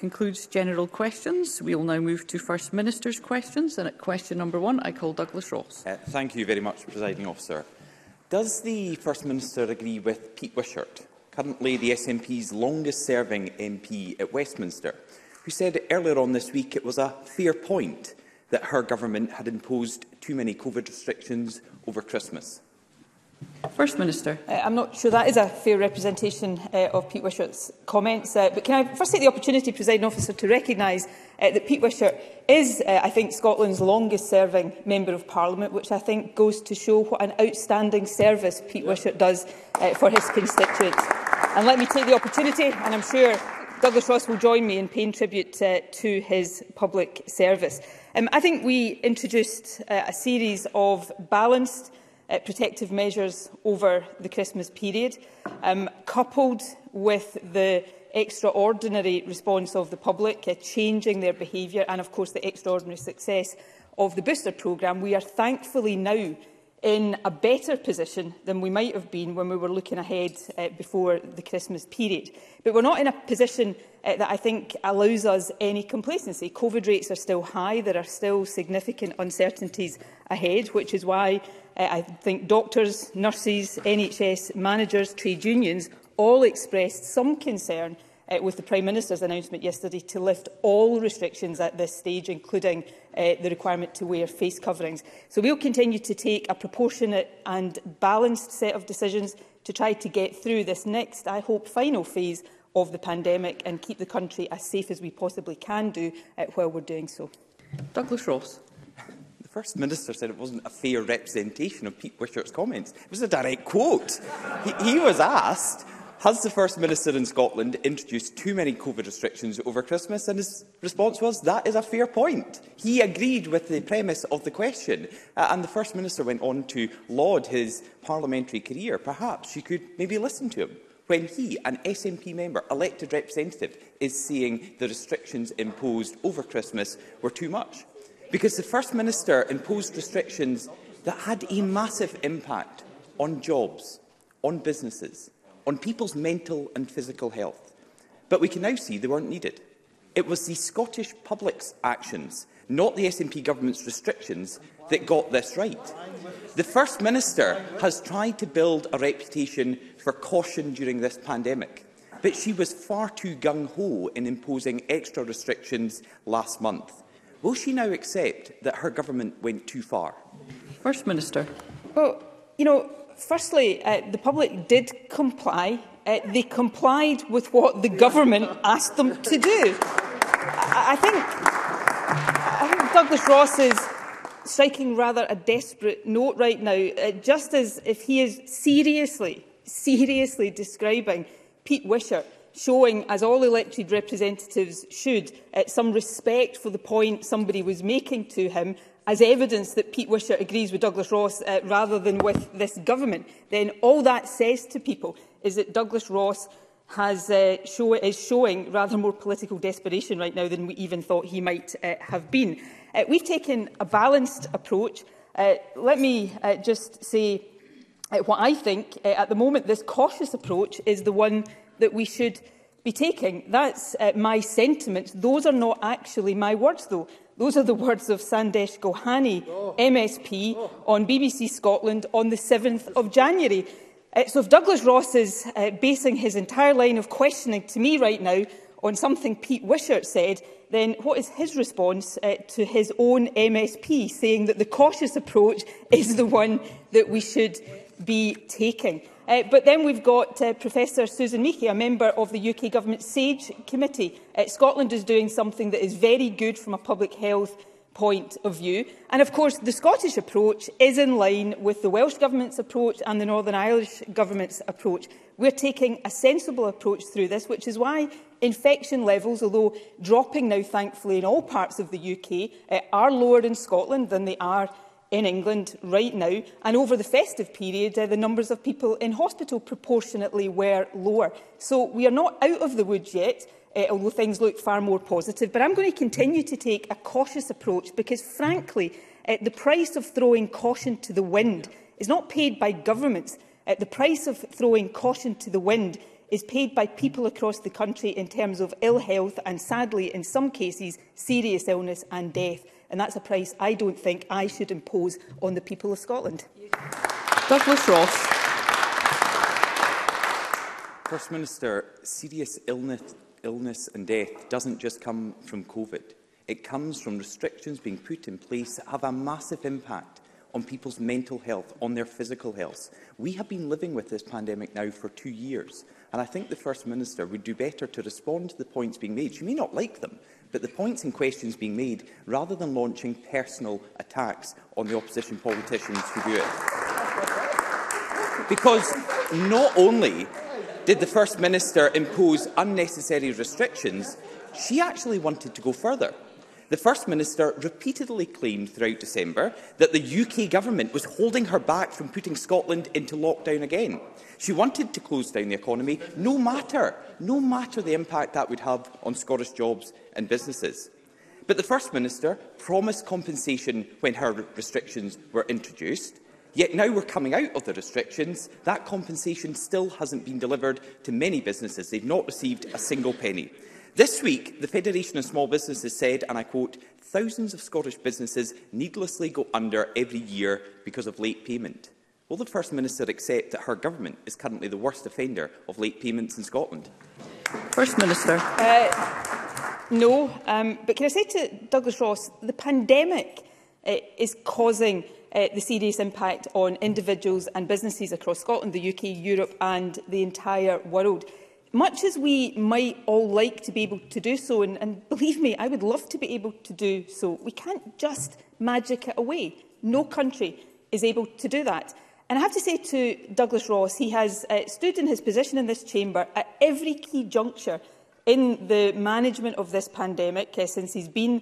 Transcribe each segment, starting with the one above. concludes general questions. We will now move to First Minister's questions. And at question number one, I call Douglas Ross. Thank you very much, Presiding Officer. Does the First Minister agree with Pete Wishart, currently the SNP's longest-serving MP at Westminster, who said earlier on this week it was a fair point that her government had imposed too many COVID restrictions over Christmas? First Minister. I'm not sure that is a fair representation of Pete Wishart's comments, but can I first take the opportunity, Presiding Officer, to recognise that Pete Wishart is, I think, Scotland's longest-serving Member of Parliament, which I think goes to show what an outstanding service Pete Wishart does for his constituents. And let me take the opportunity, and I'm sure Douglas Ross will join me in paying tribute to his public service. I think we introduced a series of balanced protective measures over the Christmas period, coupled with the extraordinary response of the public, changing their behaviour, and of course the extraordinary success of the booster programme. We are thankfully now in a better position than we might have been when we were looking ahead before the Christmas period. But we're not in a position that I think allows us any complacency. COVID rates are still high. There are still significant uncertainties ahead, which is why I think doctors, nurses, NHS managers, trade unions all expressed some concern with the Prime Minister's announcement yesterday to lift all restrictions at this stage, including the requirement to wear face coverings. So we'll continue to take a proportionate and balanced set of decisions to try to get through this next, I hope, final phase of the pandemic and keep the country as safe as we possibly can do while we're doing so. Douglas Ross. The First Minister said it wasn't a fair representation of Pete Wishart's comments. It was a direct quote. He was asked, has the First Minister in Scotland introduced too many COVID restrictions over Christmas? And his response was, that is a fair point. He agreed with the premise of the question. And the First Minister went on to laud his parliamentary career. Perhaps she could maybe listen to him when he, an SNP member, elected representative, is saying the restrictions imposed over Christmas were too much. Because the First Minister imposed restrictions that had a massive impact on jobs, on businesses, on people's mental and physical health. But we can now see they weren't needed. It was the Scottish public's actions, not the SNP government's restrictions, that got this right. The First Minister has tried to build a reputation for caution during this pandemic, but she was far too gung-ho in imposing extra restrictions last month. Will she now accept that her government went too far? First Minister. Well, you know, firstly, the public did comply. They complied with what the government asked them to do. I think Douglas Ross is striking rather a desperate note right now, just as if he is seriously describing Pete Wishart showing, as all elected representatives should, some respect for the point somebody was making to him, as evidence that Pete Wishart agrees with Douglas Ross rather than with this government. Then all that says to people is that Douglas Ross has, is showing rather more political desperation right now than we even thought he might have been. We've taken a balanced approach. Let me just say what I think. At the moment, this cautious approach is the one that we should be taking. That's my sentiments. Those are not actually my words, though. Those are the words of Sandesh Gulhani, MSP, on BBC Scotland on the 7th of January. So if Douglas Ross is basing his entire line of questioning to me right now on something Pete Wishart said, then what is his response to his own MSP saying that the cautious approach is the one that we should be taking? But then we've got Professor Susan Michie, a member of the UK Government's SAGE committee. Scotland is doing something that is very good from a public health point of view. And of course, the Scottish approach is in line with the Welsh Government's approach and the Northern Irish Government's approach. We're taking a sensible approach through this, which is why infection levels, although dropping now, thankfully, in all parts of the UK, are lower in Scotland than they are in England right now, and over the festive period the numbers of people in hospital proportionately were lower. So we are not out of the woods yet, although things look far more positive. But I'm going to continue to take a cautious approach because, frankly, the price of throwing caution to the wind is not paid by governments. The price of throwing caution to the wind is paid by people across the country in terms of ill health and, sadly, in some cases, serious illness and death. And that's a price I don't think I should impose on the people of Scotland. Douglas Ross. First Minister, serious illness and death doesn't just come from COVID. It comes from restrictions being put in place that have a massive impact on people's mental health, on their physical health. We have been living with this pandemic now for 2 years, and I think the First Minister would do better to respond to the points being made. She may not like them, but the points and questions being made, rather than launching personal attacks on the opposition politicians who do it. Because not only did the First Minister impose unnecessary restrictions, she actually wanted to go further. The First Minister repeatedly claimed throughout December that the UK Government was holding her back from putting Scotland into lockdown again. She wanted to close down the economy, no matter the impact that would have on Scottish jobs and businesses. But the First Minister promised compensation when her restrictions were introduced, yet now we're coming out of the restrictions. That compensation still hasn't been delivered to many businesses. They've not received a single penny. This week, the Federation of Small Businesses said, and I quote, "Thousands of Scottish businesses needlessly go under every year because of late payment." Will the First Minister accept that her government is currently the worst offender of late payments in Scotland? First Minister. No, but can I say to Douglas Ross, the pandemic is causing the serious impact on individuals and businesses across Scotland, the UK, Europe and the entire world. Much as we might all like to be able to do so, and believe me, I would love to be able to do so, we can't just magic it away. No country is able to do that. And I have to say to Douglas Ross, he has stood in his position in this chamber at every key juncture in the management of this pandemic since he's been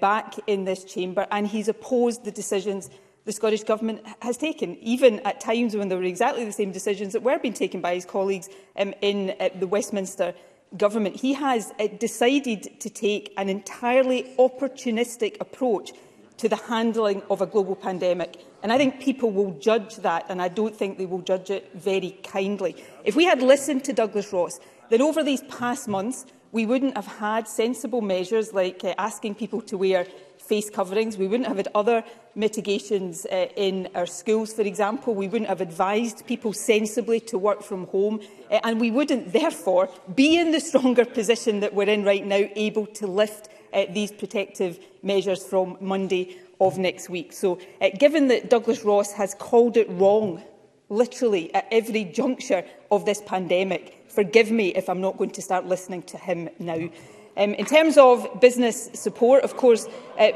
back in this chamber, and he's opposed the decisions the Scottish Government has taken, even at times when there were exactly the same decisions that were being taken by his colleagues in the Westminster Government. He has decided to take an entirely opportunistic approach to the handling of a global pandemic. And I think people will judge that, and I don't think they will judge it very kindly. If we had listened to Douglas Ross, then over these past months, we wouldn't have had sensible measures like asking people to wear face coverings. We wouldn't have had other mitigations in our schools, for example. We wouldn't have advised people sensibly to work from home. And we wouldn't, therefore, be in the stronger position that we're in right now, able to lift these protective measures from Monday of next week. So, given that Douglas Ross has called it wrong, literally at every juncture of this pandemic, forgive me if I'm not going to start listening to him now. In terms of business support, of course,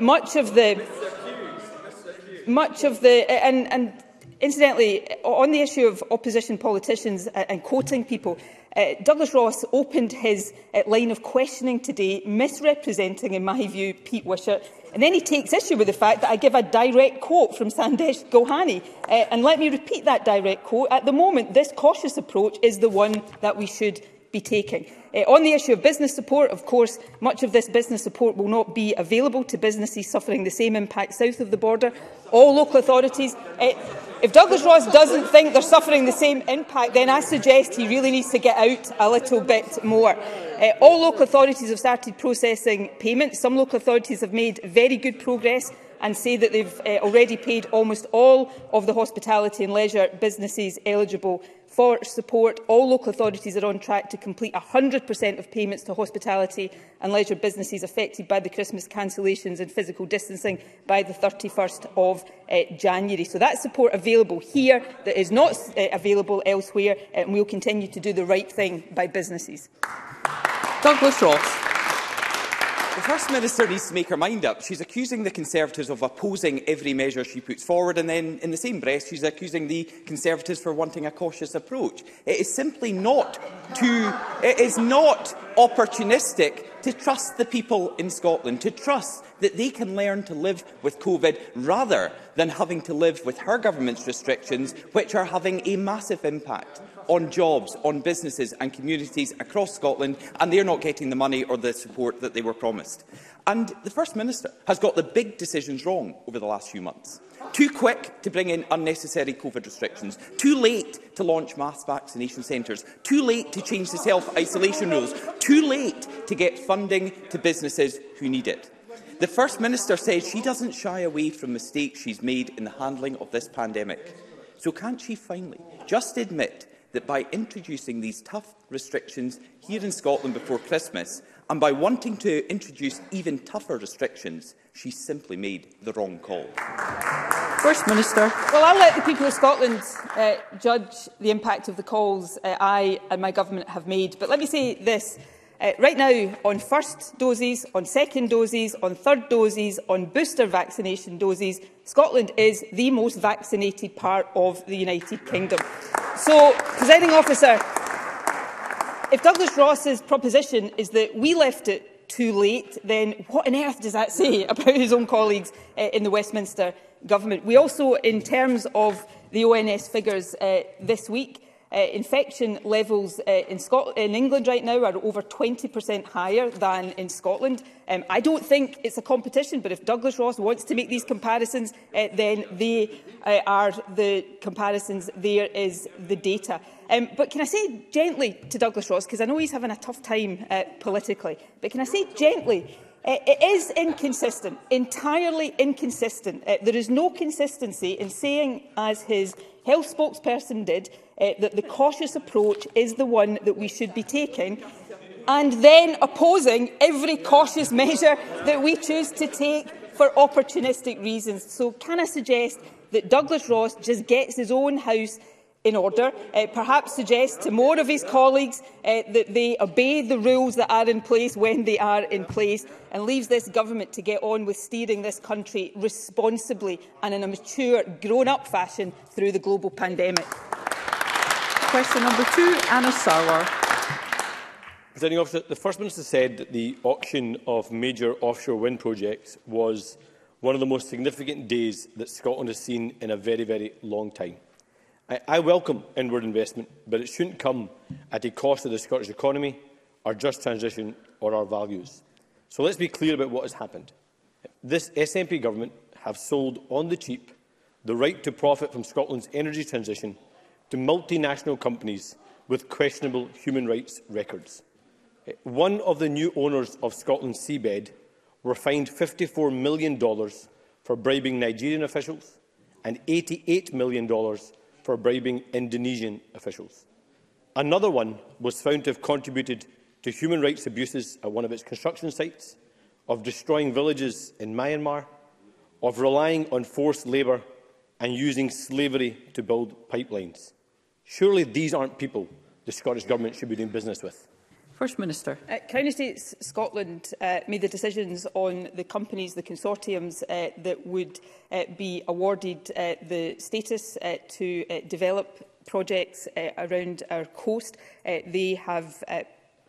much of the, and incidentally, on the issue of opposition politicians and quoting people, Douglas Ross opened his line of questioning today, misrepresenting, in my view, Pete Wishart. And then he takes issue with the fact that I give a direct quote from Sandesh Gulhani. And let me repeat that direct quote. At the moment, this cautious approach is the one that we should be taking. On the issue of business support, of course, much of this business support will not be available to businesses suffering the same impact south of the border. All local authorities... if Douglas Ross doesn't think they're suffering the same impact, then I suggest he really needs to get out a little bit more. All local authorities have started processing payments. Some local authorities have made very good progress and say that they've already paid almost all of the hospitality and leisure businesses eligible for support. All local authorities are on track to complete 100% of payments to hospitality and leisure businesses affected by the Christmas cancellations and physical distancing by the 31st of January. So that's support available here that is not available elsewhere, and we'll continue to do the right thing by businesses. Douglas Ross. The First Minister needs to make her mind up. She's accusing the Conservatives of opposing every measure she puts forward, and then, in the same breath, she's accusing the Conservatives for wanting a cautious approach. It is simply not opportunistic to trust the people in Scotland, to trust that they can learn to live with COVID rather than having to live with her government's restrictions, which are having a massive impact on jobs, on businesses and communities across Scotland, and they are not getting the money or the support that they were promised. And the First Minister has got the big decisions wrong over the last few months. Too quick to bring in unnecessary COVID restrictions, too late to launch mass vaccination centres, too late to change the self-isolation rules, too late to get funding to businesses who need it. The First Minister says she doesn't shy away from mistakes she's made in the handling of this pandemic. So can't she finally just admit that by introducing these tough restrictions here in Scotland before Christmas, and by wanting to introduce even tougher restrictions, she simply made the wrong call? First Minister. Well, I'll let the people of Scotland judge the impact of the calls I and my government have made. But let me say this. Right now, on first doses, on second doses, on third doses, on booster vaccination doses, Scotland is the most vaccinated part of the United Kingdom. So, Presiding Officer, if Douglas Ross's proposition is that we left it too late, then what on earth does that say about his own colleagues in the Westminster Government? We also, in terms of the ONS figures this week, infection levels in England right now are over 20% higher than in Scotland. I don't think it's a competition, but if Douglas Ross wants to make these comparisons, then they are the comparisons. There is the data. But can I say gently to Douglas Ross, because I know he's having a tough time politically, but can I say gently, it is inconsistent, entirely inconsistent. There is no consistency in saying, as his health spokesperson did, that the cautious approach is the one that we should be taking, and then opposing every cautious measure that we choose to take for opportunistic reasons. So can I suggest that Douglas Ross just gets his own house in order, perhaps suggest to more of his colleagues that they obey the rules that are in place when they are in place, and leaves this government to get on with steering this country responsibly and in a mature, grown-up fashion through the global pandemic. Question number two, Anas Sarwar. Presiding Officer, the First Minister said that the auction of major offshore wind projects was one of the most significant days that Scotland has seen in a very, very long time. I welcome inward investment, but it shouldn't come at the cost of the Scottish economy, our just transition or our values. So let's be clear about what has happened. This SNP government have sold on the cheap the right to profit from Scotland's energy transition to multinational companies with questionable human rights records. One of the new owners of Scotland's seabed were fined $54 million for bribing Nigerian officials and $88 million for bribing Indonesian officials. Another one was found to have contributed to human rights abuses at one of its construction sites, of destroying villages in Myanmar, of relying on forced labour and using slavery to build pipelines. Surely these aren't people the Scottish Government should be doing business with. First Minister. Crown Estates Scotland made the decisions on the companies, the consortiums that would be awarded the status to develop projects around our coast. They have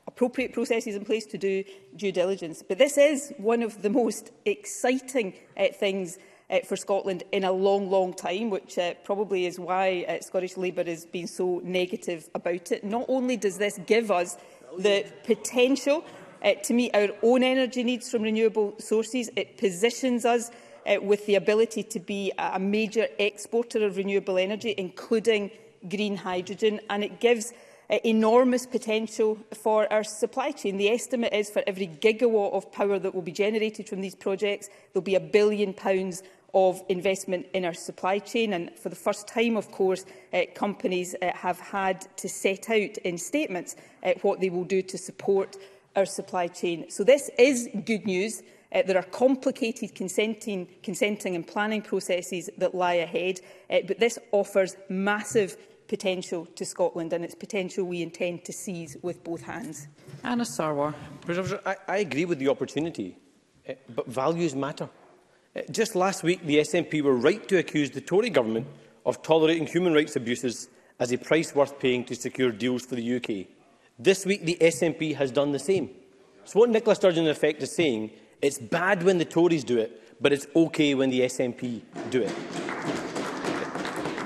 appropriate processes in place to do due diligence. But this is one of the most exciting things for Scotland in a long, long time, which probably is why Scottish Labour has been so negative about it. Not only does this give us the potential to meet our own energy needs from renewable sources, it positions us with the ability to be a major exporter of renewable energy, including green hydrogen, and it gives enormous potential for our supply chain. The estimate is for every gigawatt of power that will be generated from these projects, there will be £1 billion of investment in our supply chain. And for the first time, of course, companies have had to set out in statements what they will do to support our supply chain. So this is good news. There are complicated consenting and planning processes that lie ahead, but this offers massive potential to Scotland, and its potential we intend to seize with both hands. Anas Sarwar. I agree with the opportunity, but values matter. Just last week, the SNP were right to accuse the Tory government of tolerating human rights abuses as a price worth paying to secure deals for the UK. This week, the SNP has done the same. So what Nicola Sturgeon, in effect, is saying, it's bad when the Tories do it, but it's OK when the SNP do it.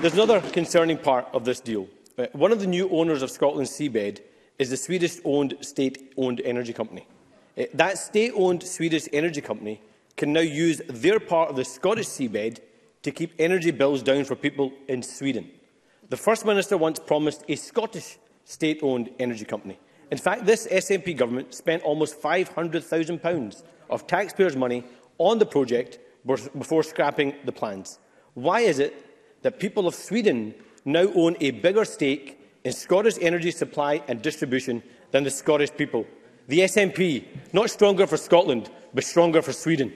There's another concerning part of this deal. One of the new owners of Scotland's seabed is the Swedish-owned, state-owned energy company. That state-owned Swedish energy company can now use their part of the Scottish seabed to keep energy bills down for people in Sweden. The First Minister once promised a Scottish state-owned energy company. In fact, this SNP government spent almost £500,000 of taxpayers' money on the project before scrapping the plans. Why is it that people of Sweden now own a bigger stake in Scottish energy supply and distribution than the Scottish people? The SNP, not stronger for Scotland, but stronger for Sweden.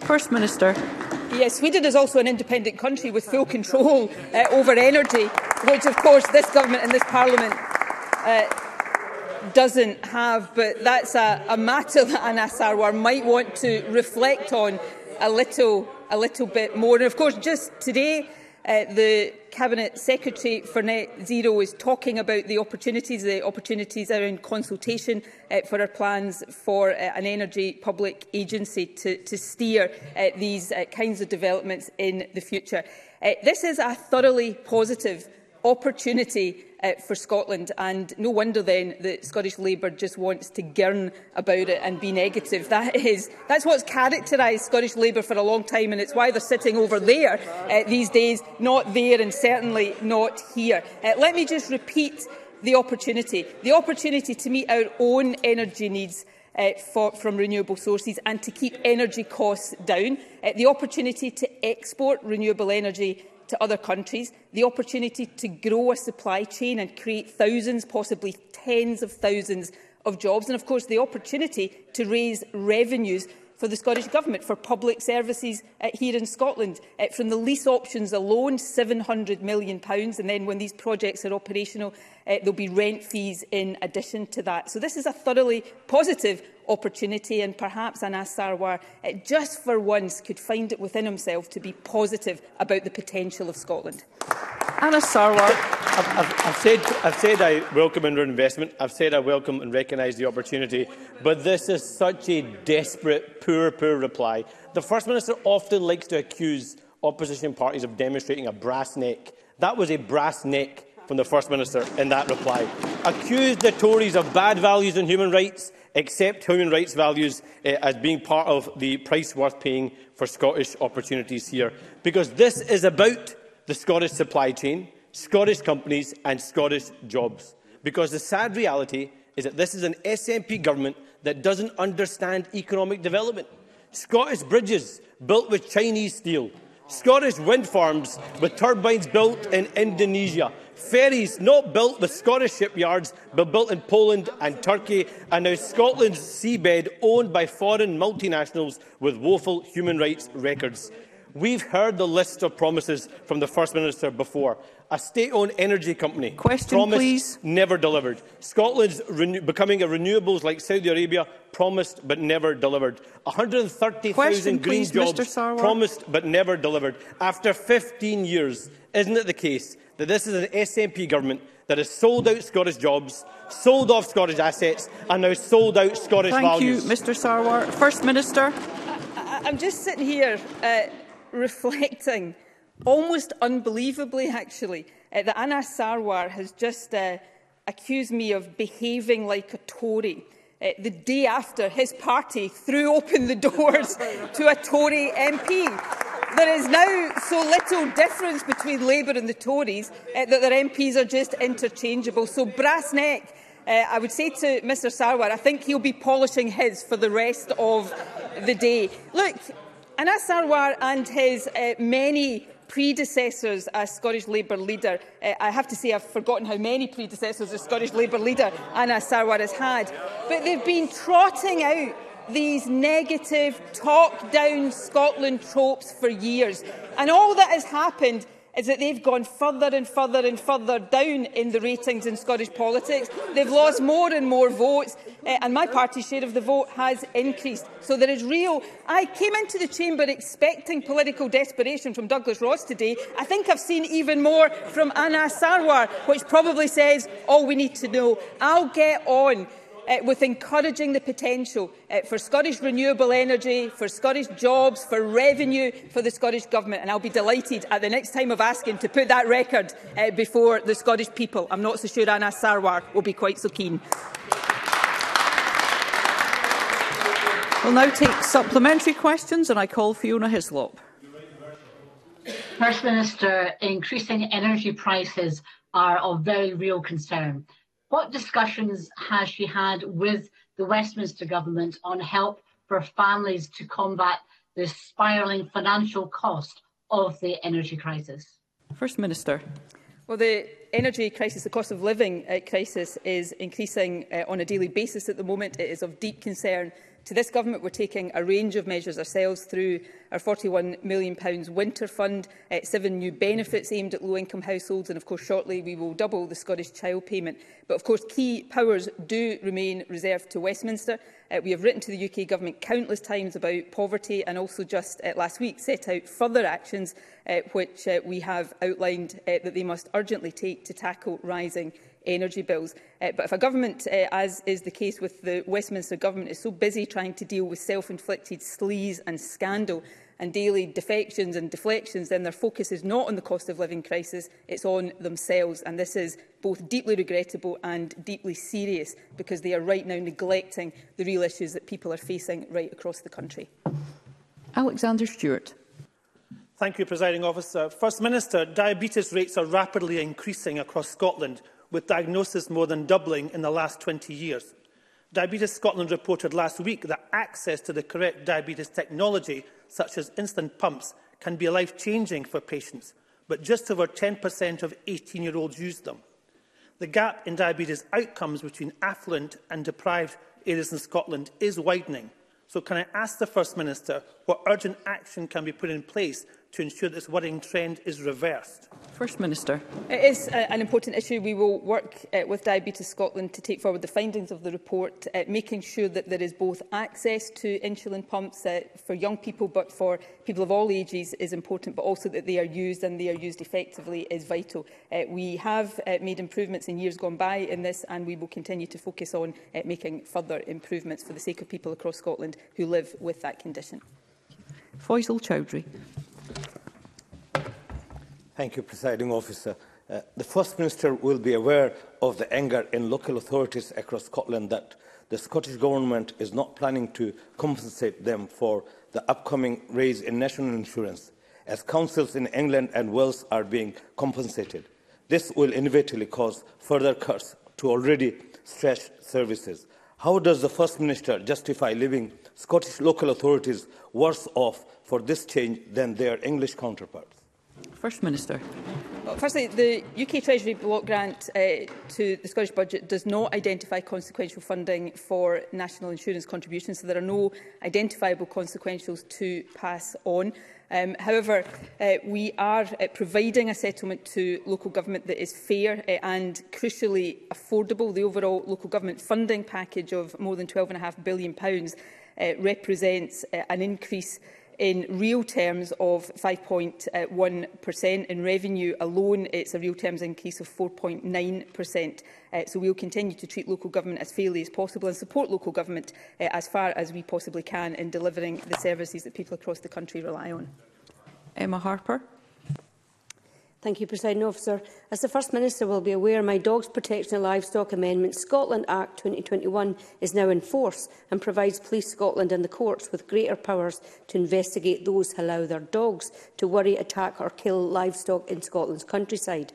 First Minister. Yes, Sweden is also an independent country with full control over energy, which, of course, this government and this parliament doesn't have. But that's a matter that Anas Sarwar might want to reflect on a little bit more. And, of course, just today, the Cabinet Secretary for Net Zero is talking about the opportunities around consultation for our plans for an energy public agency to steer these kinds of developments in the future. This is a thoroughly positive opportunity for Scotland, and no wonder then that Scottish Labour just wants to girn about it and be negative. That's what's characterised Scottish Labour for a long time, and it's why they're sitting over there these days, not there and certainly not here. Let me just repeat the opportunity. The opportunity to meet our own energy needs from renewable sources and to keep energy costs down. The opportunity to export renewable energy to other countries, the opportunity to grow a supply chain and create thousands, possibly tens of thousands of jobs, and of course the opportunity to raise revenues for the Scottish Government, for public services here in Scotland. From the lease options alone, £700 million, and then when these projects are operational, there will be rent fees in addition to that. So this is a thoroughly positive opportunity, and perhaps Anas Sarwar, just for once, could find it within himself to be positive about the potential of Scotland. Anas Sarwar. I've said I welcome investment. I've said I welcome and recognise the opportunity, but this is such a desperate, poor reply. The First Minister often likes to accuse opposition parties of demonstrating a brass neck. That was a brass neck from the First Minister in that reply. Accused the Tories of bad values and human rights, accept human rights values as being part of the price worth paying for Scottish opportunities here. Because this is about the Scottish supply chain, Scottish companies and Scottish jobs. Because the sad reality is that this is an SNP government that doesn't understand economic development. Scottish bridges built with Chinese steel, Scottish wind farms with turbines built in Indonesia, ferries not built with Scottish shipyards but built in Poland and Turkey, and now Scotland's seabed owned by foreign multinationals with woeful human rights records. We've heard the list of promises from the First Minister before. A state-owned energy company. Question, promised, please. Never delivered. Scotland's becoming a renewables like Saudi Arabia, promised but never delivered. 130,000 green jobs, promised but never delivered. After 15 years, isn't it the case that this is an SNP government that has sold out Scottish jobs, sold off Scottish assets and now sold out Scottish values? Thank you, Mr Sarwar. First Minister. I'm just sitting here reflecting, almost unbelievably, actually, that Anas Sarwar has just accused me of behaving like a Tory the day after his party threw open the doors to a Tory MP. There is now so little difference between Labour and the Tories that their MPs are just interchangeable. So brass neck. I would say to Mr Sarwar, I think he'll be polishing his for the rest of the day. Look, Anas Sarwar and his many predecessors as Scottish Labour leader, I have to say I've forgotten how many predecessors as Scottish Labour leader Anas Sarwar has had, but they've been trotting out these negative, talk-down Scotland tropes for years. And all that has happened is that they've gone further and further and further down in the ratings in Scottish politics. They've lost more and more votes, and my party's share of the vote has increased. So there is real... I came into the chamber expecting political desperation from Douglas Ross today. I think I've seen even more from Anas Sarwar, which probably says all we need to know. I'll get on with encouraging the potential for Scottish renewable energy, for Scottish jobs, for revenue for the Scottish Government. And I'll be delighted at the next time of asking to put that record before the Scottish people. I'm not so sure Anas Sarwar will be quite so keen. We'll now take supplementary questions, and I call Fiona Hislop. First Minister, increasing energy prices are of very real concern. What discussions has she had with the Westminster Government on help for families to combat the spiralling financial cost of the energy crisis? First Minister. Well, the energy crisis, the cost of living crisis, is increasing on a daily basis at the moment. It is of deep concern to this Government. We're taking a range of measures ourselves through our £41 million winter fund, 7 new benefits aimed at low-income households, and of course shortly we will double the Scottish child payment. But of course key powers do remain reserved to Westminster. We have written to the UK Government countless times about poverty, and also just last week set out further actions which we have outlined that they must urgently take to tackle rising energy bills. But if a government, as is the case with the Westminster Government, is so busy trying to deal with self-inflicted sleaze and scandal and daily defections and deflections, then their focus is not on the cost of living crisis, it's on themselves. And this is both deeply regrettable and deeply serious, because they are right now neglecting the real issues that people are facing right across the country. Alexander Stewart. Thank you, Presiding Officer. First Minister, diabetes rates are rapidly increasing across Scotland, with diagnosis more than doubling in the last 20 years. Diabetes Scotland reported last week that access to the correct diabetes technology, such as insulin pumps, can be life-changing for patients, but just over 10% of 18-year-olds use them. The gap in diabetes outcomes between affluent and deprived areas in Scotland is widening. So can I ask the First Minister what urgent action can be put in place to ensure this worrying trend is reversed? First Minister. It is an important issue. We will work with Diabetes Scotland to take forward the findings of the report, making sure that there is both access to insulin pumps for young people, but for people of all ages is important, but also that they are used, and they are used effectively, is vital. We have made improvements in years gone by in this, and we will continue to focus on making further improvements for the sake of people across Scotland who live with that condition. Faisal Chaudhry. Thank you, Presiding Officer. The First Minister will be aware of the anger in local authorities across Scotland that the Scottish Government is not planning to compensate them for the upcoming raise in national insurance, as councils in England and Wales are being compensated. This will inevitably cause further cuts to already stretched services. How does the First Minister justify leaving Scottish local authorities worse off for this change than their English counterparts? First Minister. Well, firstly, the UK Treasury block grant to the Scottish Budget does not identify consequential funding for national insurance contributions, so there are no identifiable consequentials to pass on. However, we are providing a settlement to local government that is fair and crucially affordable. The overall local government funding package of more than £12.5 billion represents an increase in real terms of 5.1%. In revenue alone, it's a real terms increase of 4.9%. So we will continue to treat local government as fairly as possible and support local government as far as we possibly can in delivering the services that people across the country rely on. Emma Harper. Thank you, Presiding Officer. As the First Minister will be aware, my Dogs Protection and Livestock Amendment Scotland Act 2021 is now in force and provides Police Scotland and the courts with greater powers to investigate those who allow their dogs to worry, attack or kill livestock in Scotland's countryside.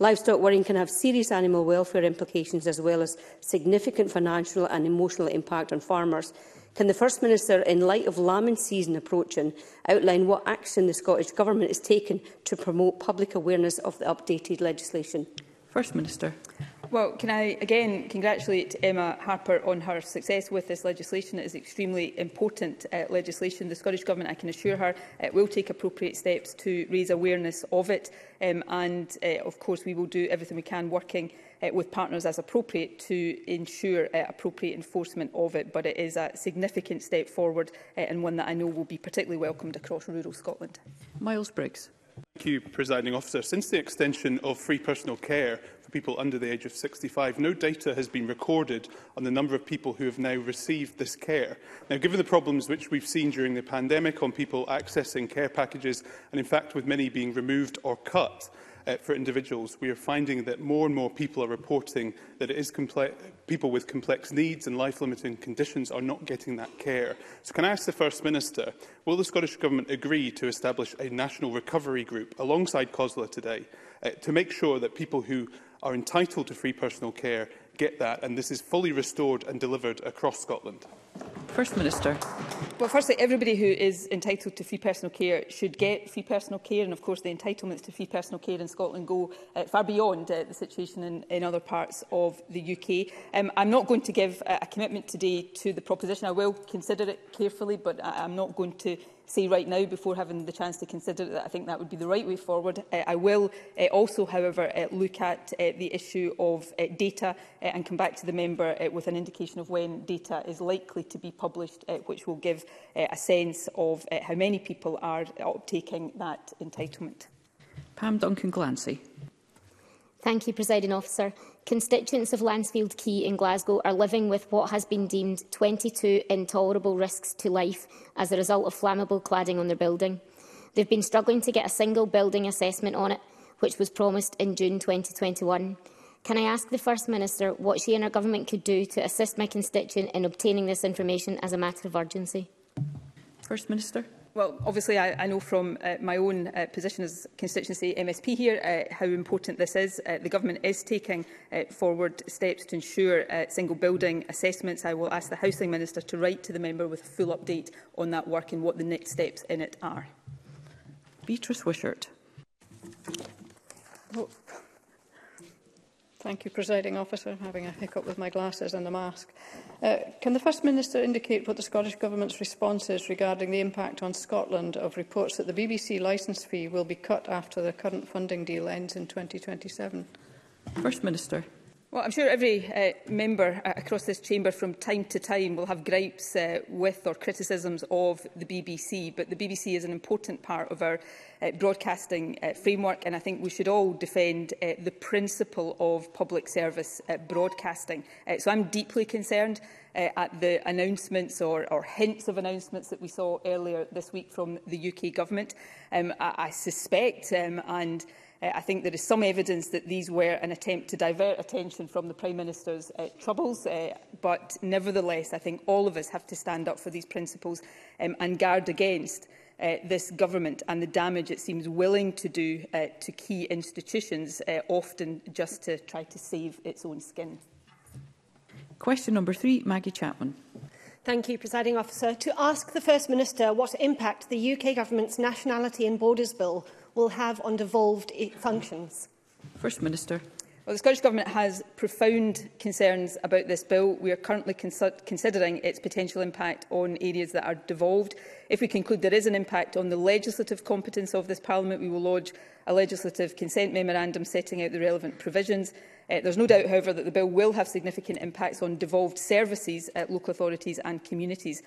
Livestock worrying can have serious animal welfare implications, as well as significant financial and emotional impact on farmers. Can the First Minister, in light of lambing season approaching, outline what action the Scottish Government is taking to promote public awareness of the updated legislation? First Minister. Well, can I again congratulate Emma Harper on her success with this legislation. It is extremely important legislation. The Scottish Government, I can assure her, will take appropriate steps to raise awareness of it. And, of course, we will do everything we can, working with partners as appropriate, to ensure appropriate enforcement of it. But it is a significant step forward and one that I know will be particularly welcomed across rural Scotland. Miles Briggs. Thank you, Presiding Officer. Since the extension of free personal care for people under the age of 65, no data has been recorded on the number of people who have now received this care. Now, given the problems which we've seen during the pandemic on people accessing care packages, and in fact with many being removed or cut for individuals, we are finding that more and more people are reporting that it is people with complex needs and life-limiting conditions are not getting that care. So can I ask the First Minister, will the Scottish Government agree to establish a national recovery group alongside COSLA today to make sure that people who are entitled to free personal care get that, and this is fully restored and delivered across Scotland? First Minister. Well, firstly, everybody who is entitled to free personal care should get free personal care, and of course the entitlements to free personal care in Scotland go far beyond the situation in other parts of the UK. I'm not going to give a commitment today to the proposition. I will consider it carefully, but I'm not going to say right now, before having the chance to consider it, that I think that would be the right way forward. I will also, however, look at the issue of data and come back to the member with an indication of when data is likely to be published, which will give a sense of how many people are uptaking that entitlement. Pam Duncan-Glancy. Thank you, Presiding Officer. Constituents of Lansfield Key in Glasgow are living with what has been deemed 22 intolerable risks to life as a result of flammable cladding on their building. They've been struggling to get a single building assessment on it, which was promised in June 2021. Can I ask the First Minister what she and her government could do to assist my constituent in obtaining this information as a matter of urgency? First Minister. Well, obviously, I know from my own position as constituency MSP here how important this is. The Government is taking forward steps to ensure single building assessments. I will ask the Housing Minister to write to the member with a full update on that work and what the next steps in it are. Beatrice Wishart. Oh. Thank you, Presiding Officer. I'm having a hiccup with my glasses and the mask. Can the First Minister indicate what the Scottish Government's response is regarding the impact on Scotland of reports that the BBC licence fee will be cut after the current funding deal ends in 2027? First Minister. Well, I'm sure every member across this chamber from time to time will have gripes with or criticisms of the BBC, but the BBC is an important part of our broadcasting framework, and I think we should all defend the principle of public service broadcasting. So I'm deeply concerned at the announcements or hints of announcements that we saw earlier this week from the UK Government. I suspect I think there is some evidence that these were an attempt to divert attention from the Prime Minister's troubles, but nevertheless I think all of us have to stand up for these principles and guard against this Government and the damage it seems willing to do to key institutions, often just to try to save its own skin. Question number 3, Maggie Chapman. Thank you, Presiding Officer. To ask the First Minister what impact the UK Government's Nationality and Borders Bill will have on devolved functions. First Minister. Well, the Scottish Government has profound concerns about this bill. We are currently considering its potential impact on areas that are devolved. If we conclude there is an impact on the legislative competence of this Parliament, we will lodge a legislative consent memorandum setting out the relevant provisions. There is no doubt, however, that the bill will have significant impacts on devolved services at local authorities and communities.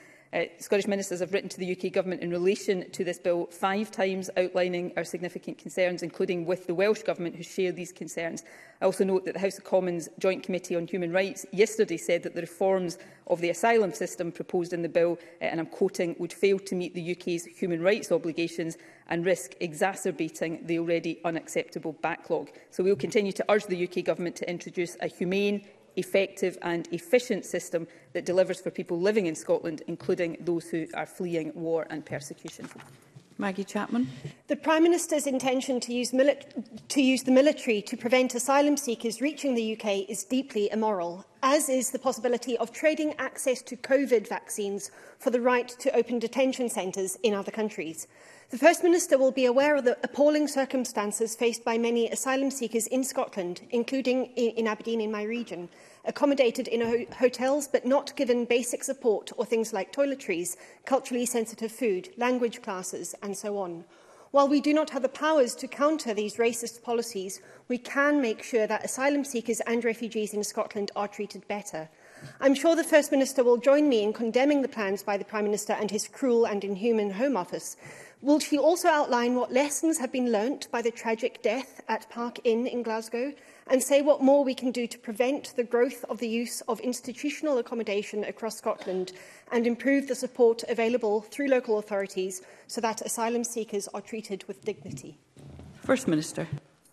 Scottish ministers have written to the UK Government in relation to this bill 5 times, outlining our significant concerns, including with the Welsh Government, who share these concerns. I also note that the House of Commons Joint Committee on Human Rights yesterday said that the reforms of the asylum system proposed in the bill, and I'm quoting, would fail to meet the UK's human rights obligations and risk exacerbating the already unacceptable backlog. So we will continue to urge the UK Government to introduce a humane, effective and efficient system that delivers for people living in Scotland, including those who are fleeing war and persecution. Maggie Chapman. The Prime Minister's intention to use the military to prevent asylum seekers reaching the UK is deeply immoral, as is the possibility of trading access to COVID vaccines for the right to open detention centres in other countries. The First Minister will be aware of the appalling circumstances faced by many asylum seekers in Scotland, including in Aberdeen in my region, accommodated in hotels but not given basic support or things like toiletries, culturally sensitive food, language classes and so on. While we do not have the powers to counter these racist policies, we can make sure that asylum seekers and refugees in Scotland are treated better. I'm sure the First Minister will join me in condemning the plans by the Prime Minister and his cruel and inhuman Home Office, Will she also outline what lessons have been learnt by the tragic death at Park Inn in Glasgow and say what more we can do to prevent the growth of the use of institutional accommodation across Scotland and improve the support available through local authorities so that asylum seekers are treated with dignity? First Minister.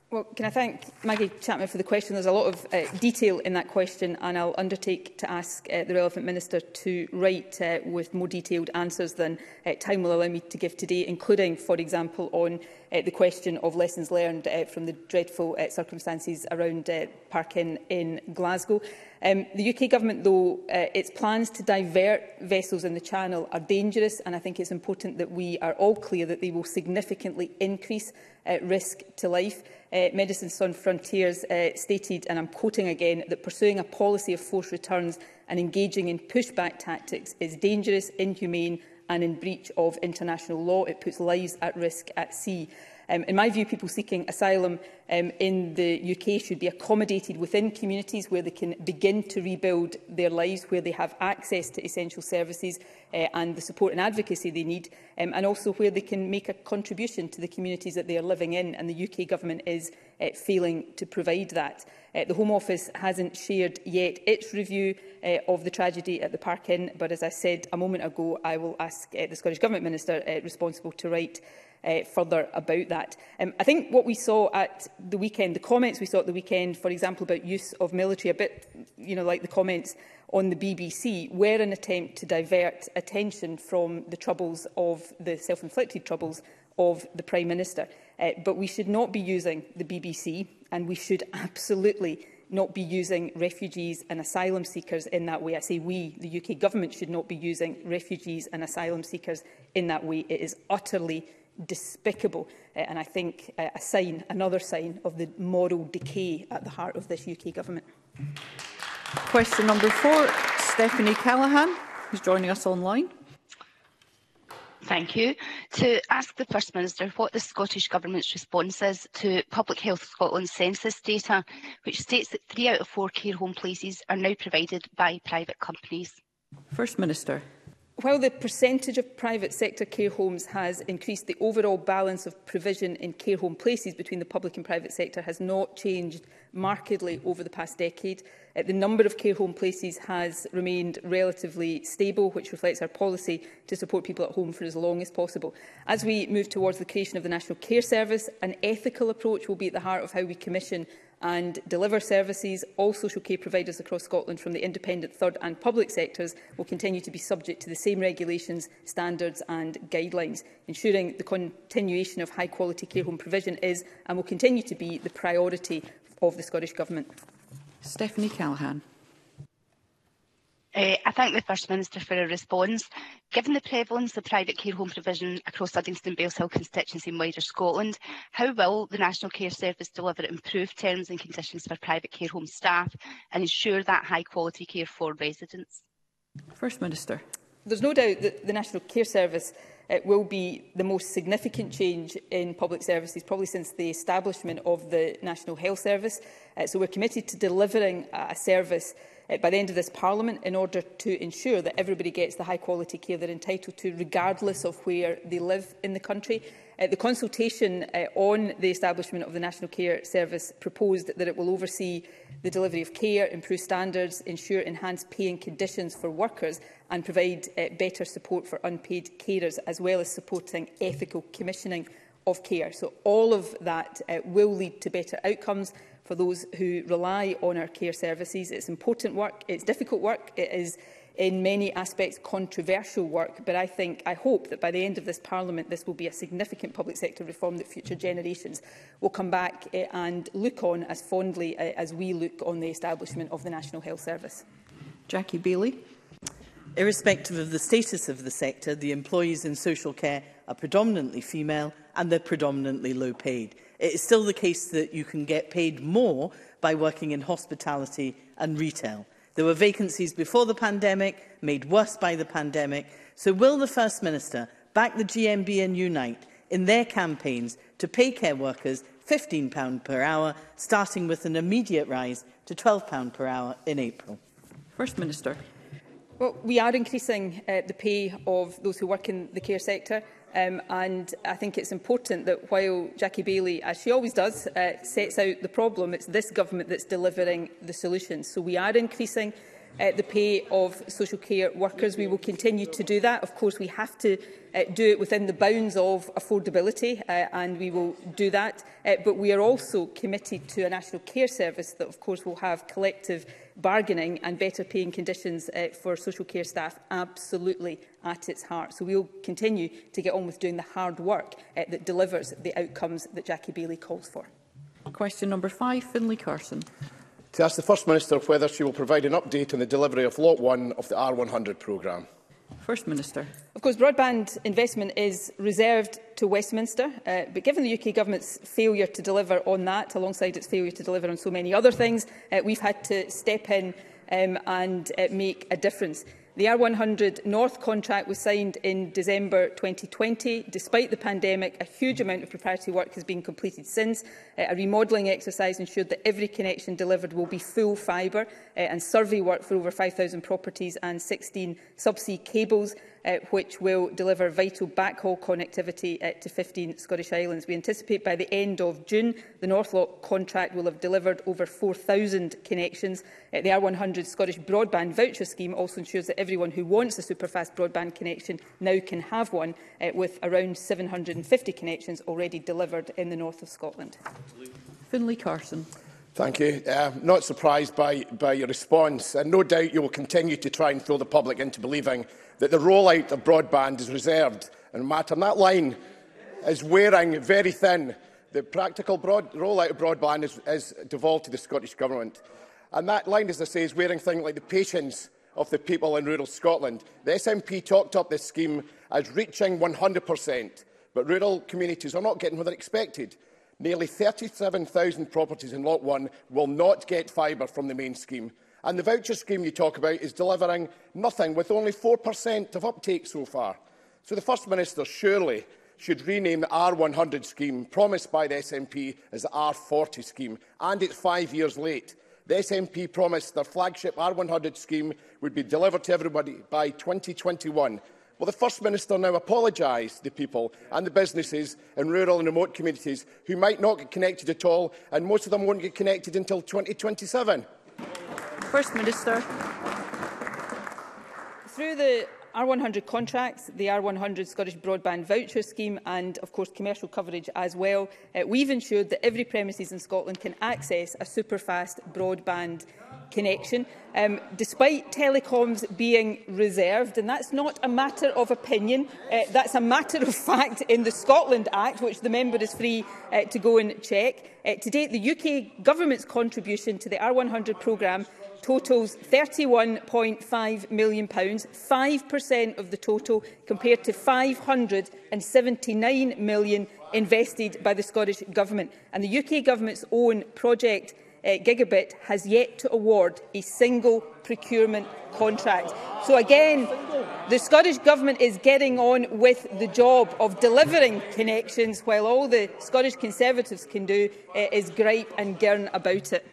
Well, can I thank Maggie Chapman for the question? There's a lot of detail in that question, and I'll undertake to ask the relevant minister to write with more detailed answers than time will allow me to give today, including, for example, on the question of lessons learned from the dreadful circumstances around Park Inn in Glasgow. The UK Government, though, its plans to divert vessels in the Channel are dangerous, and I think it's important that we are all clear that they will significantly increase risk to life. Medicines on Frontiers stated, and I'm quoting again, that pursuing a policy of forced returns and engaging in pushback tactics is dangerous, inhumane and in breach of international law. It puts lives at risk at sea. In my view, people seeking asylum in the UK should be accommodated within communities where they can begin to rebuild their lives, where they have access to essential services and the support and advocacy they need, and also where they can make a contribution to the communities that they are living in, and the UK Government is failing to provide that. The Home Office hasn't shared yet its review of the tragedy at the Park Inn, but as I said a moment ago, I will ask the Scottish Government Minister responsible to write further about that. I think what we saw at the weekend, the comments we saw at the weekend, for example, about use of military, a bit like the comments on the BBC, were an attempt to divert attention from the troubles of the self-inflicted troubles of the Prime Minister. But we should not be using the BBC, and we should absolutely not be using refugees and asylum seekers in that way. I say we, the UK Government, should not be using refugees and asylum seekers in that way. It is utterly despicable, and I think another sign of the moral decay at the heart of this UK Government. Question number 4, Stephanie Callaghan, who's joining us online. Thank you. To ask the First Minister what the Scottish Government's response is to Public Health Scotland census data, which states that 3 out of 4 care home places are now provided by private companies. First Minister. While the percentage of private sector care homes has increased, the overall balance of provision in care home places between the public and private sector has not changed markedly over the past decade. The number of care home places has remained relatively stable, which reflects our policy to support people at home for as long as possible. As we move towards the creation of the National Care Service, an ethical approach will be at the heart of how we commission and deliver services. All social care providers across Scotland, from the independent, third and public sectors, will continue to be subject to the same regulations, standards and guidelines. Ensuring the continuation of high quality care home provision is and will continue to be the priority of the Scottish Government. Stephanie Callaghan. I thank the First Minister for her response. Given the prevalence of private care home provision across Duddingston and Bales Hill constituency and wider Scotland, how will the National Care Service deliver improved terms and conditions for private care home staff and ensure that high quality care for residents? First Minister. There's no doubt that the National Care Service will be the most significant change in public services probably since the establishment of the National Health Service. So we're committed to delivering a service by the end of this Parliament in order to ensure that everybody gets the high quality care they're entitled to, regardless of where they live in the country. The consultation on the establishment of the National Care Service proposed that it will oversee the delivery of care, improve standards, ensure enhanced pay and conditions for workers and provide better support for unpaid carers, as well as supporting ethical commissioning of care. So all of that will lead to better outcomes for those who rely on our care services. It's important work, it's difficult work, it is in many aspects controversial work, but I hope that by the end of this Parliament this will be a significant public sector reform that future generations will come back and look on as fondly as we look on the establishment of the National Health Service. Jackie Bailey. Irrespective of the status of the sector, the employees in social care are predominantly female and they're predominantly low paid. It is still the case that you can get paid more by working in hospitality and retail. There were vacancies before the pandemic, made worse by the pandemic. So will the First Minister back the GMB and Unite in their campaigns to pay care workers £15 per hour, starting with an immediate rise to £12 per hour in April? First Minister. Well, we are increasing the pay of those who work in the care sector. And I think it's important that while Jackie Bailey, as she always does, sets out the problem, it's this government that's delivering the solutions. So we are increasing the pay of social care workers. We will continue to do that. Of course, we have to do it within the bounds of affordability, and we will do that. But we are also committed to a National Care Service that, of course, will have collective bargaining and better paying conditions for social care staff absolutely at its heart. So we will continue to get on with doing the hard work that delivers the outcomes that Jackie Bailey calls for. Question number 5, Finlay Carson. To ask the First Minister whether she will provide an update on the delivery of Lot 1 of the R100 programme. First Minister. Of course, broadband investment is reserved to Westminster, but given the UK Government's failure to deliver on that, alongside its failure to deliver on so many other things, we've had to step in and make a difference. The R100 North contract was signed in December 2020. Despite the pandemic, a huge amount of preparatory work has been completed since. A remodelling exercise ensured that every connection delivered will be full fibre, and survey work for over 5,000 properties and 16 subsea cables, which will deliver vital backhaul connectivity to 15 Scottish islands. We anticipate by the end of June the North Lock contract will have delivered over 4,000 connections. The R100 Scottish Broadband Voucher Scheme also ensures that everyone who wants a superfast broadband connection now can have one, with around 750 connections already delivered in the north of Scotland. Finlay Carson. Thank you. Not surprised by your response, and no doubt you will continue to try and throw the public into believing that the rollout of broadband is reserved and matter. And that line is wearing very thin. The practical rollout of broadband is devolved to the Scottish Government. And that line, as I say, is wearing things like the patience of the people in rural Scotland. The SNP talked up this scheme as reaching 100%, but rural communities are not getting what they're expected. Nearly 37,000 properties in Lot 1 will not get fibre from the main scheme. And the voucher scheme you talk about is delivering nothing, with only 4% of uptake so far. So the First Minister surely should rename the R100 scheme, promised by the SNP, as the R40 scheme, and it's 5 years late. The SNP promised their flagship R100 scheme would be delivered to everybody by 2021. Will the First Minister now apologise to the people and the businesses in rural and remote communities who might not get connected at all, and most of them won't get connected until 2027? First Minister. Through the R100 contracts, the R100 Scottish Broadband Voucher Scheme and, of course, commercial coverage as well, we've ensured that every premises in Scotland can access a superfast broadband connection, despite telecoms being reserved. And that's not a matter of opinion, that's a matter of fact in the Scotland Act, which the member is free to go and check. To date, the UK Government's contribution to the R100 programme totals £31.5 million, 5% of the total, compared to £579 million invested by the Scottish Government. And the UK Government's own project Gigabit has yet to award a single procurement contract. So again, the Scottish Government is getting on with the job of delivering connections, while all the Scottish Conservatives can do is gripe and girn about it.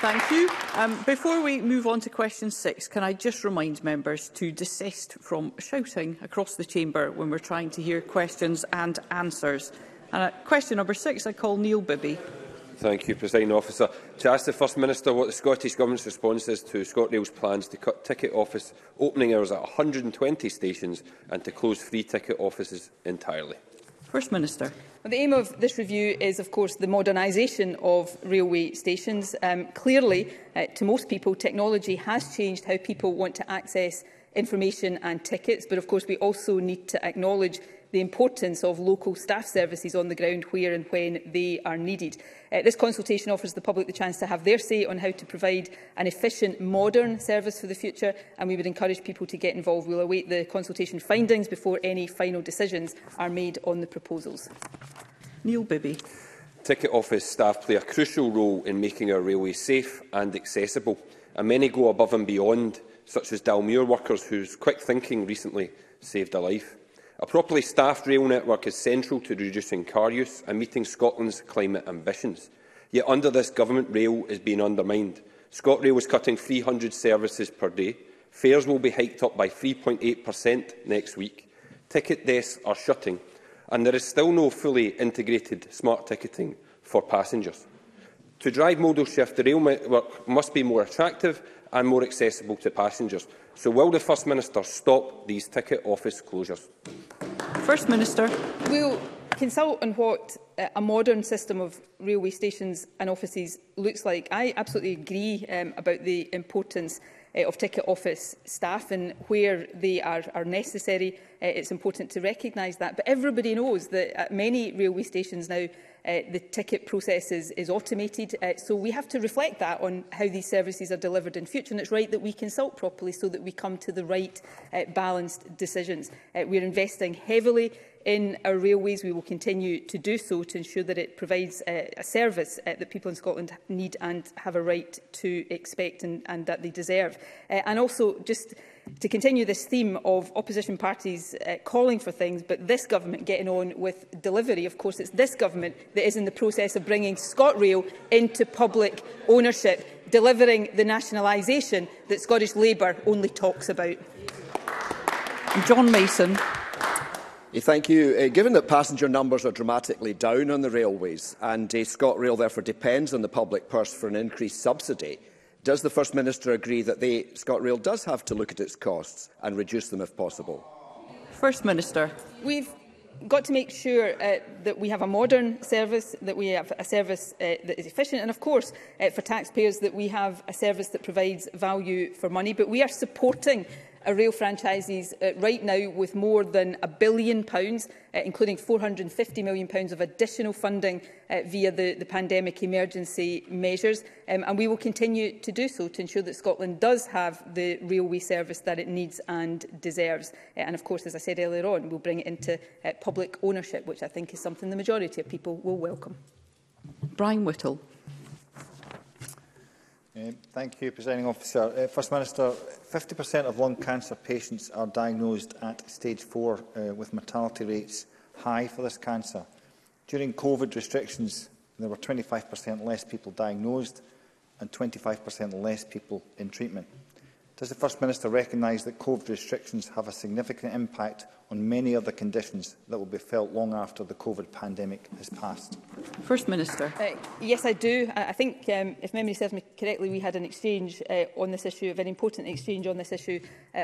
Thank you. Before we move on to question 6, can I just remind members to desist from shouting across the chamber when we're trying to hear questions and answers. And at question number 6, I call Neil Bibby. Thank you, Presiding Officer. To ask the First Minister what the Scottish Government's response is to ScotRail's plans to cut ticket office opening hours at 120 stations and to close free ticket offices entirely. First Minister. Well, the aim of this review is, of course, the modernisation of railway stations. Clearly, to most people, technology has changed how people want to access information and tickets. But, of course, we also need to acknowledge the importance of local staff services on the ground where and when they are needed. This consultation offers the public the chance to have their say on how to provide an efficient, modern service for the future, and we would encourage people to get involved. We'll await the consultation findings before any final decisions are made on the proposals. Neil Bibby. Ticket office staff play a crucial role in making our railways safe and accessible, and many go above and beyond, such as Dalmuir workers whose quick thinking recently saved a life. A properly staffed rail network is central to reducing car use and meeting Scotland's climate ambitions. Yet under this government, rail is being undermined. ScotRail was cutting 300 services per day. Fares will be hiked up by 3.8% next week. Ticket desks are shutting, and there is still no fully integrated smart ticketing for passengers. To drive modal shift, the rail network must be more attractive and more accessible to passengers. So will the First Minister stop these ticket office closures? First Minister. We'll consult on what a modern system of railway stations and offices looks like. I absolutely agree about the importance of ticket office staff, and where they are necessary, it's important to recognise that. But everybody knows that at many railway stations now, the ticket process is automated, so we have to reflect that on how these services are delivered in future. And it's right that we consult properly so that we come to the right balanced decisions. We're investing heavily in our railways. We will continue to do so to ensure that it provides a service that people in Scotland need and have a right to expect and that they deserve. And also, just to continue this theme of opposition parties calling for things, but this government getting on with delivery. Of course, it's this government that is in the process of bringing ScotRail into public ownership, delivering the nationalisation that Scottish Labour only talks about. John Mason. Thank you. Given that passenger numbers are dramatically down on the railways and ScotRail therefore depends on the public purse for an increased subsidy, does the First Minister agree that ScotRail does have to look at its costs and reduce them if possible? First Minister. We've got to make sure that we have a modern service, that we have a service that is efficient, and of course for taxpayers that we have a service that provides value for money. But we are supporting our rail franchises right now with more than £1 billion, including £450 million of additional funding via the pandemic emergency measures. And we will continue to do so to ensure that Scotland does have the railway service that it needs and deserves. And of course, as I said earlier on, we'll bring it into public ownership, which I think is something the majority of people will welcome. Brian Whittle. Thank you, Presiding Officer. First Minister, 50% of lung cancer patients are diagnosed at stage 4, with mortality rates high for this cancer. During COVID restrictions, there were 25% less people diagnosed and 25% less people in treatment. Does the First Minister recognise that COVID restrictions have a significant impact on many other conditions that will be felt long after the COVID pandemic has passed? First Minister. Yes, I do. I think, if memory serves me correctly, we had an exchange on this issue, a very important exchange on this issue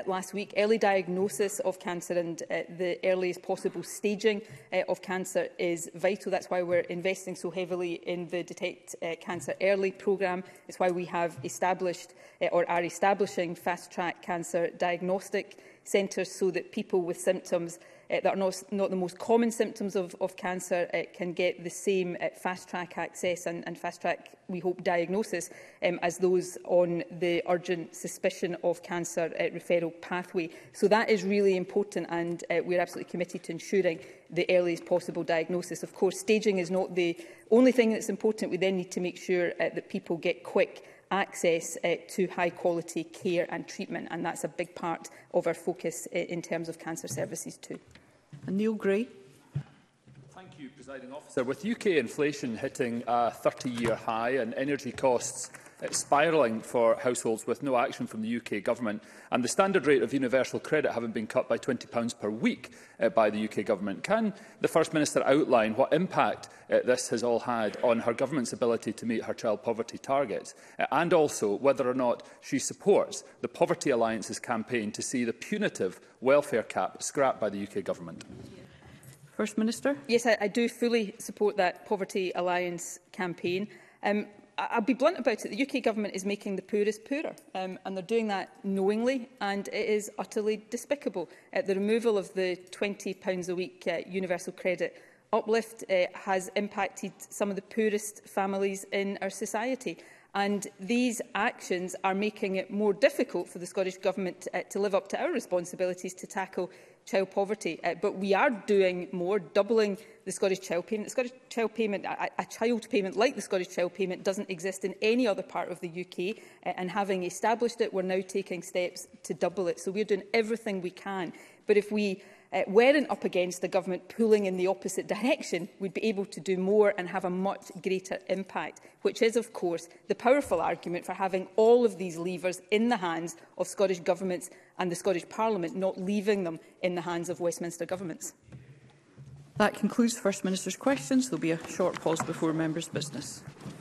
last week. Early diagnosis of cancer and the earliest possible staging of cancer is vital. That's why we're investing so heavily in the Detect Cancer Early programme. It's why we have established or are establishing fast-track cancer diagnostic centres, so that people with symptoms that are not the most common symptoms of cancer can get the same fast-track access and fast-track, we hope, diagnosis as those on the urgent suspicion of cancer referral pathway. So that is really important, and we're absolutely committed to ensuring the earliest possible diagnosis. Of course, staging is not the only thing that's important. We then need to make sure that people get quick access to high-quality care and treatment, and that's a big part of our focus in terms of cancer services too. And Neil Gray. Thank you, Presiding Officer. With UK inflation hitting a 30-year high and energy costs spiralling for households with no action from the UK Government, and the standard rate of universal credit having been cut by £20 per week by the UK Government, can the First Minister outline what impact this has all had on her Government's ability to meet her child poverty targets, and also whether or not she supports the Poverty Alliance's campaign to see the punitive welfare cap scrapped by the UK Government? First Minister. Yes, I do fully support that Poverty Alliance campaign. I'll be blunt about it. The UK Government is making the poorest poorer, and they're doing that knowingly, and it is utterly despicable. The removal of the £20 a week universal credit uplift has impacted some of the poorest families in our society. And these actions are making it more difficult for the Scottish Government to live up to our responsibilities to tackle child poverty. But we are doing more, doubling the Scottish Child Payment. The Scottish Child Payment, a child payment like the Scottish Child Payment, doesn't exist in any other part of the UK. And having established it, we're now taking steps to double it. So we're doing everything we can. But if we weren't up against the government pulling in the opposite direction, would be able to do more and have a much greater impact, which is, of course, the powerful argument for having all of these levers in the hands of Scottish governments and the Scottish Parliament, not leaving them in the hands of Westminster governments. That concludes the First Minister's questions. There will be a short pause before members' business.